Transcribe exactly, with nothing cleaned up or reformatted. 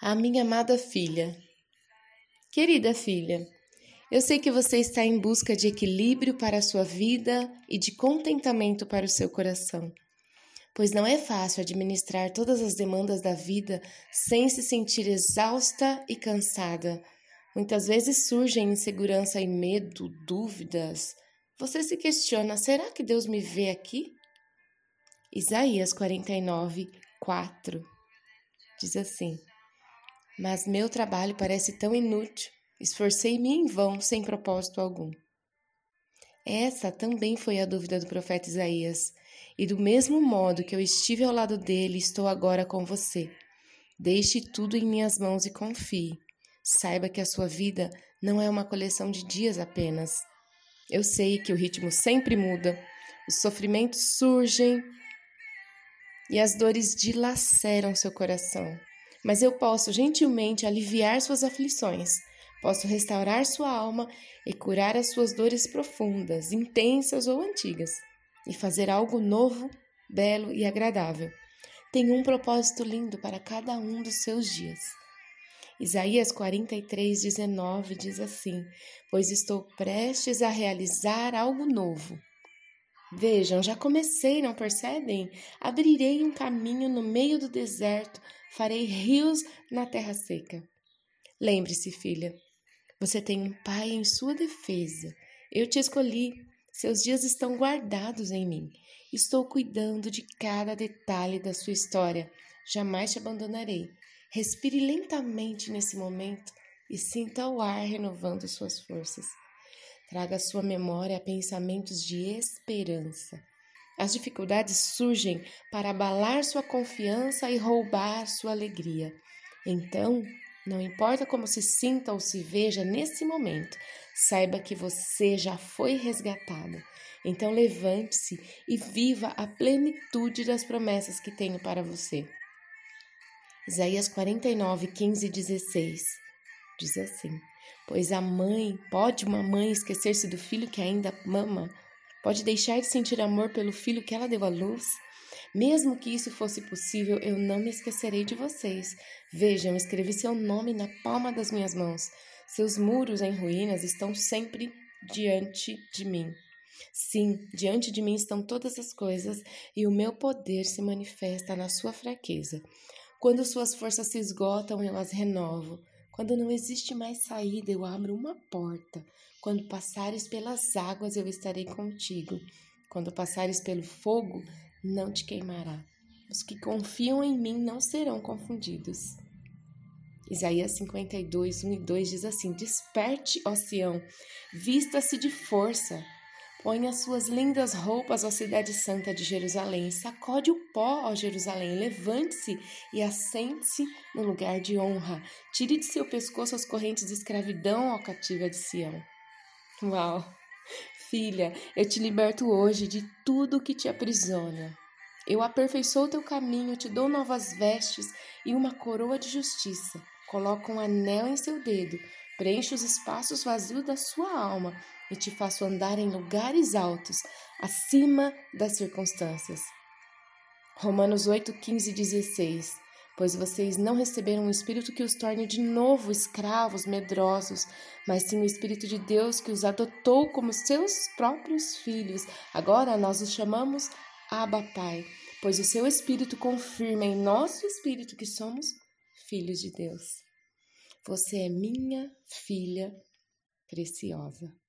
A minha amada filha. Querida filha, eu sei que você está em busca de equilíbrio para a sua vida e de contentamento para o seu coração, pois não é fácil administrar todas as demandas da vida sem se sentir exausta e cansada. Muitas vezes surgem insegurança e medo, dúvidas. Você se questiona, será que Deus me vê aqui? Isaías quarenta e nove, quatro diz assim: mas meu trabalho parece tão inútil, esforcei-me em vão, sem propósito algum. Essa também foi a dúvida do profeta Isaías, e do mesmo modo que eu estive ao lado dele, estou agora com você. Deixe tudo em minhas mãos e confie. Saiba que a sua vida não é uma coleção de dias apenas. Eu sei que o ritmo sempre muda, os sofrimentos surgem e as dores dilaceram seu coração. Mas eu posso gentilmente aliviar suas aflições, posso restaurar sua alma e curar as suas dores profundas, intensas ou antigas, e fazer algo novo, belo e agradável. Tenho um propósito lindo para cada um dos seus dias. Isaías quarenta e três, dezenove diz assim: pois estou prestes a realizar algo novo. Vejam, já comecei, não percebem? Abrirei um caminho no meio do deserto, farei rios na terra seca. Lembre-se, filha, você tem um pai em sua defesa. Eu te escolhi, seus dias estão guardados em mim. Estou cuidando de cada detalhe da sua história. Jamais te abandonarei. Respire lentamente nesse momento e sinta o ar renovando suas forças. Traga à sua memória pensamentos de esperança. As dificuldades surgem para abalar sua confiança e roubar sua alegria. Então, não importa como se sinta ou se veja nesse momento, saiba que você já foi resgatada. Então, levante-se e viva a plenitude das promessas que tenho para você. Isaías quarenta e nove, quinze e dezesseis diz assim: pois a mãe, pode uma mãe esquecer-se do filho que ainda mama? Pode deixar de sentir amor pelo filho que ela deu à luz? Mesmo que isso fosse possível, eu não me esquecerei de vocês. Vejam, escrevi seu nome na palma das minhas mãos. Seus muros em ruínas estão sempre diante de mim. Sim, diante de mim estão todas as coisas, e o meu poder se manifesta na sua fraqueza. Quando suas forças se esgotam, eu as renovo. Quando não existe mais saída, eu abro uma porta. Quando passares pelas águas, eu estarei contigo. Quando passares pelo fogo, não te queimará. Os que confiam em mim não serão confundidos. Isaías cinquenta e dois, um e dois diz assim: desperte, ó Sião, vista-se de força. Põe as suas lindas roupas, ó cidade santa de Jerusalém. Sacode o pó, ó Jerusalém. Levante-se e assente-se no lugar de honra. Tire de seu pescoço as correntes de escravidão, ó cativa de Sião. Uau! Filha, eu te liberto hoje de tudo que te aprisiona. Eu aperfeiçoo teu caminho, te dou novas vestes e uma coroa de justiça. Coloco um anel em seu dedo. Preencho os espaços vazios da sua alma e te faço andar em lugares altos, acima das circunstâncias. Romanos oito, quinze e dezesseis. Pois vocês não receberam um espírito que os torne de novo escravos, medrosos, mas sim o Espírito de Deus que os adotou como seus próprios filhos. Agora nós os chamamos Abba Pai, pois o seu Espírito confirma em nosso espírito que somos filhos de Deus. Você é minha filha preciosa.